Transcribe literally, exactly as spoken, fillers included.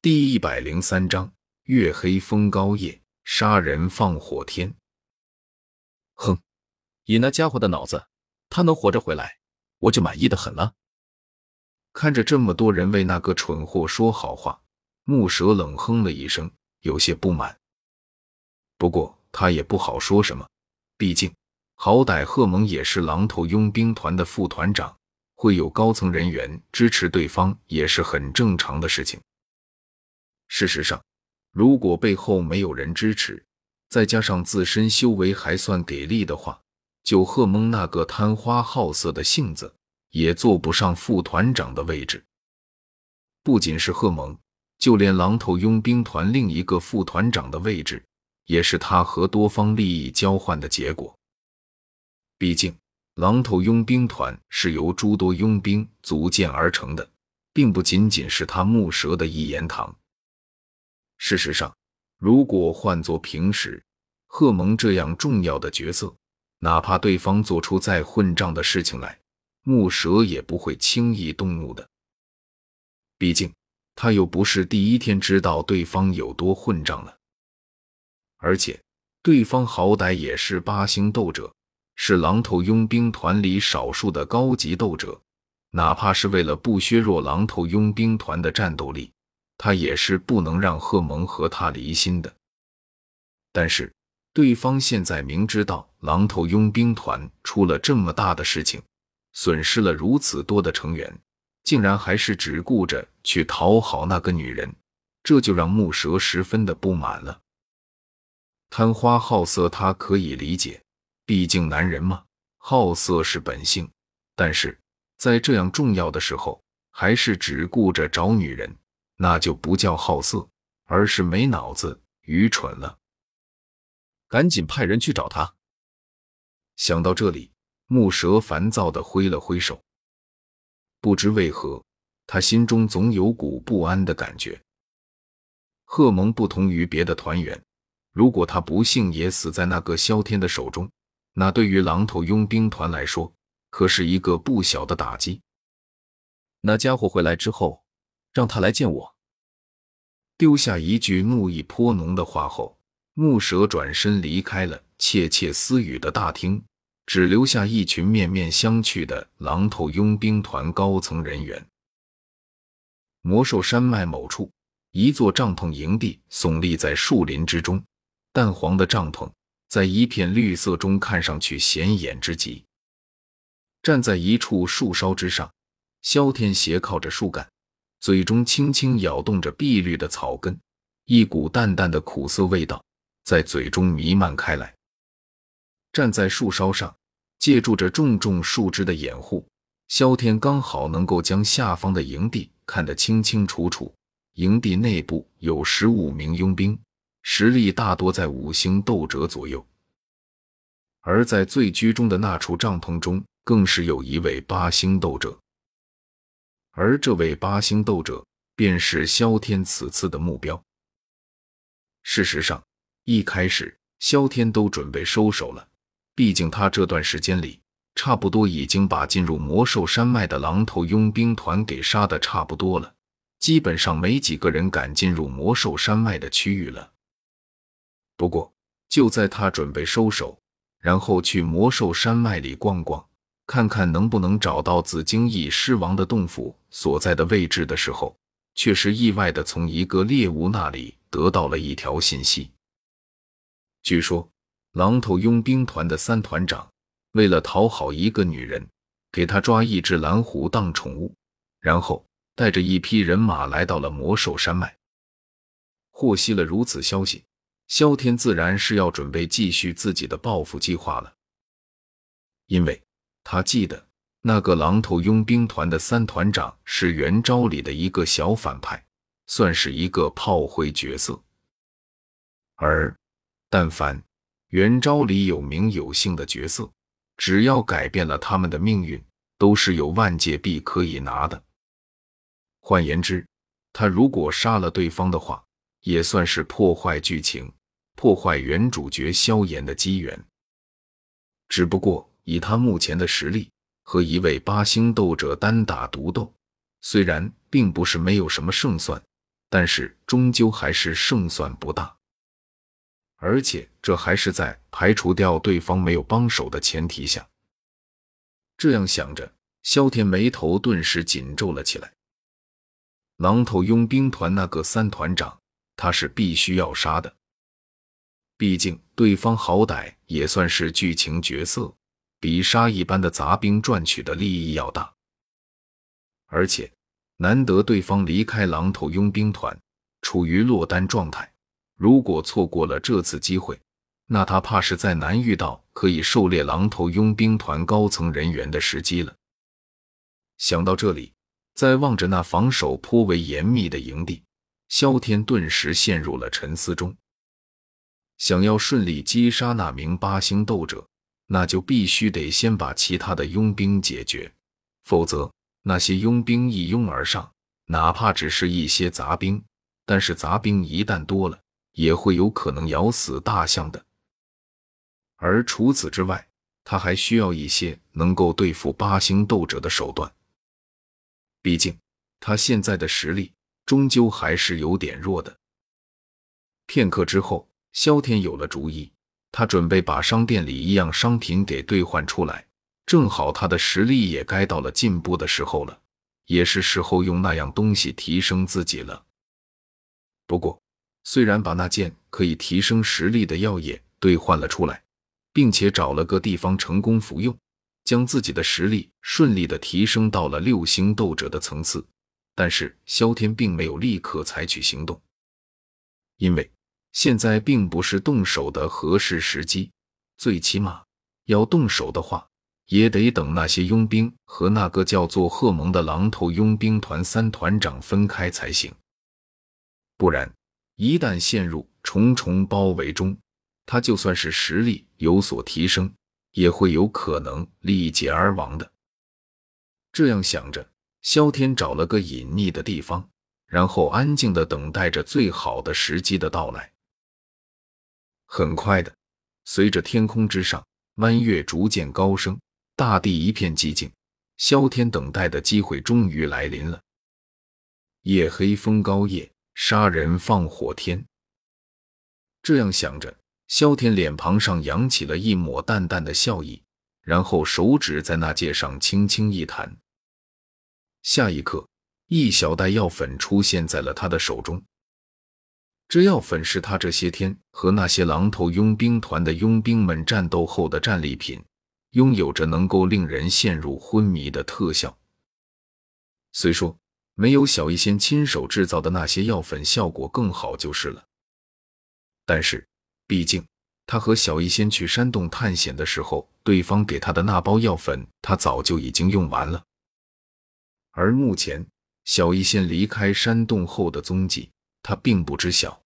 第一百零三章月黑风高夜，杀人放火天。哼，以那家伙的脑子，他能活着回来，我就满意的很了。看着这么多人为那个蠢货说好话，木蛇冷哼了一声，有些不满。不过他也不好说什么，毕竟好歹贺蒙也是狼头佣兵团的副团长，会有高层人员支持对方也是很正常的事情。事实上，如果背后没有人支持，再加上自身修为还算给力的话，就贺蒙那个贪花好色的性子，也坐不上副团长的位置。不仅是贺蒙，就连狼头佣兵团另一个副团长的位置，也是他和多方利益交换的结果。毕竟，狼头佣兵团是由诸多佣兵组建而成的，并不仅仅是他木蛇的一言堂。事实上，如果换作平时，贺蒙这样重要的角色，哪怕对方做出再混账的事情来，木蛇也不会轻易动怒的。毕竟，他又不是第一天知道对方有多混账了。而且，对方好歹也是八星斗者，是狼头佣兵团里少数的高级斗者，哪怕是为了不削弱狼头佣兵团的战斗力，他也是不能让贺蒙和他离心的。但是对方现在明知道狼头佣兵团出了这么大的事情，损失了如此多的成员，竟然还是只顾着去讨好那个女人，这就让木蛇十分的不满了。贪花好色他可以理解，毕竟男人嘛，好色是本性，但是在这样重要的时候，还是只顾着找女人，那就不叫好色，而是没脑子、愚蠢了。赶紧派人去找他。想到这里，木蛇烦躁地挥了挥手。不知为何，他心中总有股不安的感觉。贺蒙不同于别的团员，如果他不幸也死在那个萧天的手中，那对于狼头佣兵团来说，可是一个不小的打击。那家伙回来之后，让他来见我。丢下一句怒意颇浓的话后，木蛇转身离开了窃窃私语的大厅，只留下一群面面相觑的狼头佣兵团高层人员。魔兽山脉某处，一座帐篷营地耸立在树林之中，淡黄的帐篷在一片绿色中看上去显眼之极。站在一处树梢之上，萧天斜靠着树干，嘴中轻轻咬动着碧绿的草根，一股淡淡的苦涩味道在嘴中弥漫开来。站在树梢上，借助着重重树枝的掩护，萧天刚好能够将下方的营地看得清清楚楚。营地内部有十五名佣兵，实力大多在五星斗者左右。而在最居中的那处帐篷中，更是有一位八星斗者。而这位八星斗者便是萧天此次的目标。事实上，一开始萧天都准备收手了，毕竟他这段时间里差不多已经把进入魔兽山脉的狼头佣兵团给杀得差不多了，基本上没几个人敢进入魔兽山脉的区域了。不过就在他准备收手，然后去魔兽山脉里逛逛，看看能不能找到紫荆翼狮王的洞府所在的位置的时候，却是意外地从一个猎物那里得到了一条信息。据说，狼头佣兵团的三团长为了讨好一个女人，给他抓一只蓝狐当宠物，然后带着一批人马来到了魔兽山脉。获悉了如此消息，萧天自然是要准备继续自己的报复计划了。因为他记得那个狼头佣兵团的三团长是元昭里的一个小反派，算是一个炮灰角色。而但凡元昭里有名有姓的角色，只要改变了他们的命运，都是有万界币可以拿的。换言之，他如果杀了对方的话，也算是破坏剧情，破坏原主角萧炎的机缘。只不过以他目前的实力，和一位八星斗者单打独斗，虽然并不是没有什么胜算，但是终究还是胜算不大。而且这还是在排除掉对方没有帮手的前提下。这样想着，萧天眉头顿时紧皱了起来。狼头佣兵团那个三团长，他是必须要杀的。毕竟对方好歹也算是剧情角色，比杀一般的杂兵赚取的利益要大。而且难得对方离开狼头佣兵团，处于落单状态，如果错过了这次机会，那他怕是再难遇到可以狩猎狼头佣兵团高层人员的时机了。想到这里，再望着那防守颇为严密的营地，萧天顿时陷入了沉思中。想要顺利击杀那名八星斗者，那就必须得先把其他的佣兵解决，否则那些佣兵一拥而上，哪怕只是一些杂兵，但是杂兵一旦多了，也会有可能咬死大象的。而除此之外，他还需要一些能够对付八星斗者的手段。毕竟他现在的实力终究还是有点弱的。片刻之后，萧天有了主意，他准备把商店里一样商品给兑换出来，正好他的实力也该到了进步的时候了，也是时候用那样东西提升自己了。不过，虽然把那件可以提升实力的药液兑换了出来，并且找了个地方成功服用，将自己的实力顺利地提升到了六星斗者的层次，但是萧天并没有立刻采取行动，因为现在并不是动手的合适时机，最起码要动手的话，也得等那些佣兵和那个叫做贺蒙的狼头佣兵团三团长分开才行。不然，一旦陷入重重包围中，他就算是实力有所提升，也会有可能力竭而亡的。这样想着，萧天找了个隐匿的地方，然后安静地等待着最好的时机的到来。很快的，随着天空之上弯月逐渐高升，大地一片寂静，萧天等待的机会终于来临了。夜黑风高夜，杀人放火天。这样想着，萧天脸庞上扬起了一抹淡淡的笑意，然后手指在那戒上轻轻一弹。下一刻，一小袋药粉出现在了他的手中。这药粉是他这些天和那些狼头佣兵团的佣兵们战斗后的战利品，拥有着能够令人陷入昏迷的特效。虽说没有小医仙亲手制造的那些药粉效果更好就是了，但是毕竟他和小医仙去山洞探险的时候，对方给他的那包药粉他早就已经用完了。而目前小医仙离开山洞后的踪迹，他并不知晓。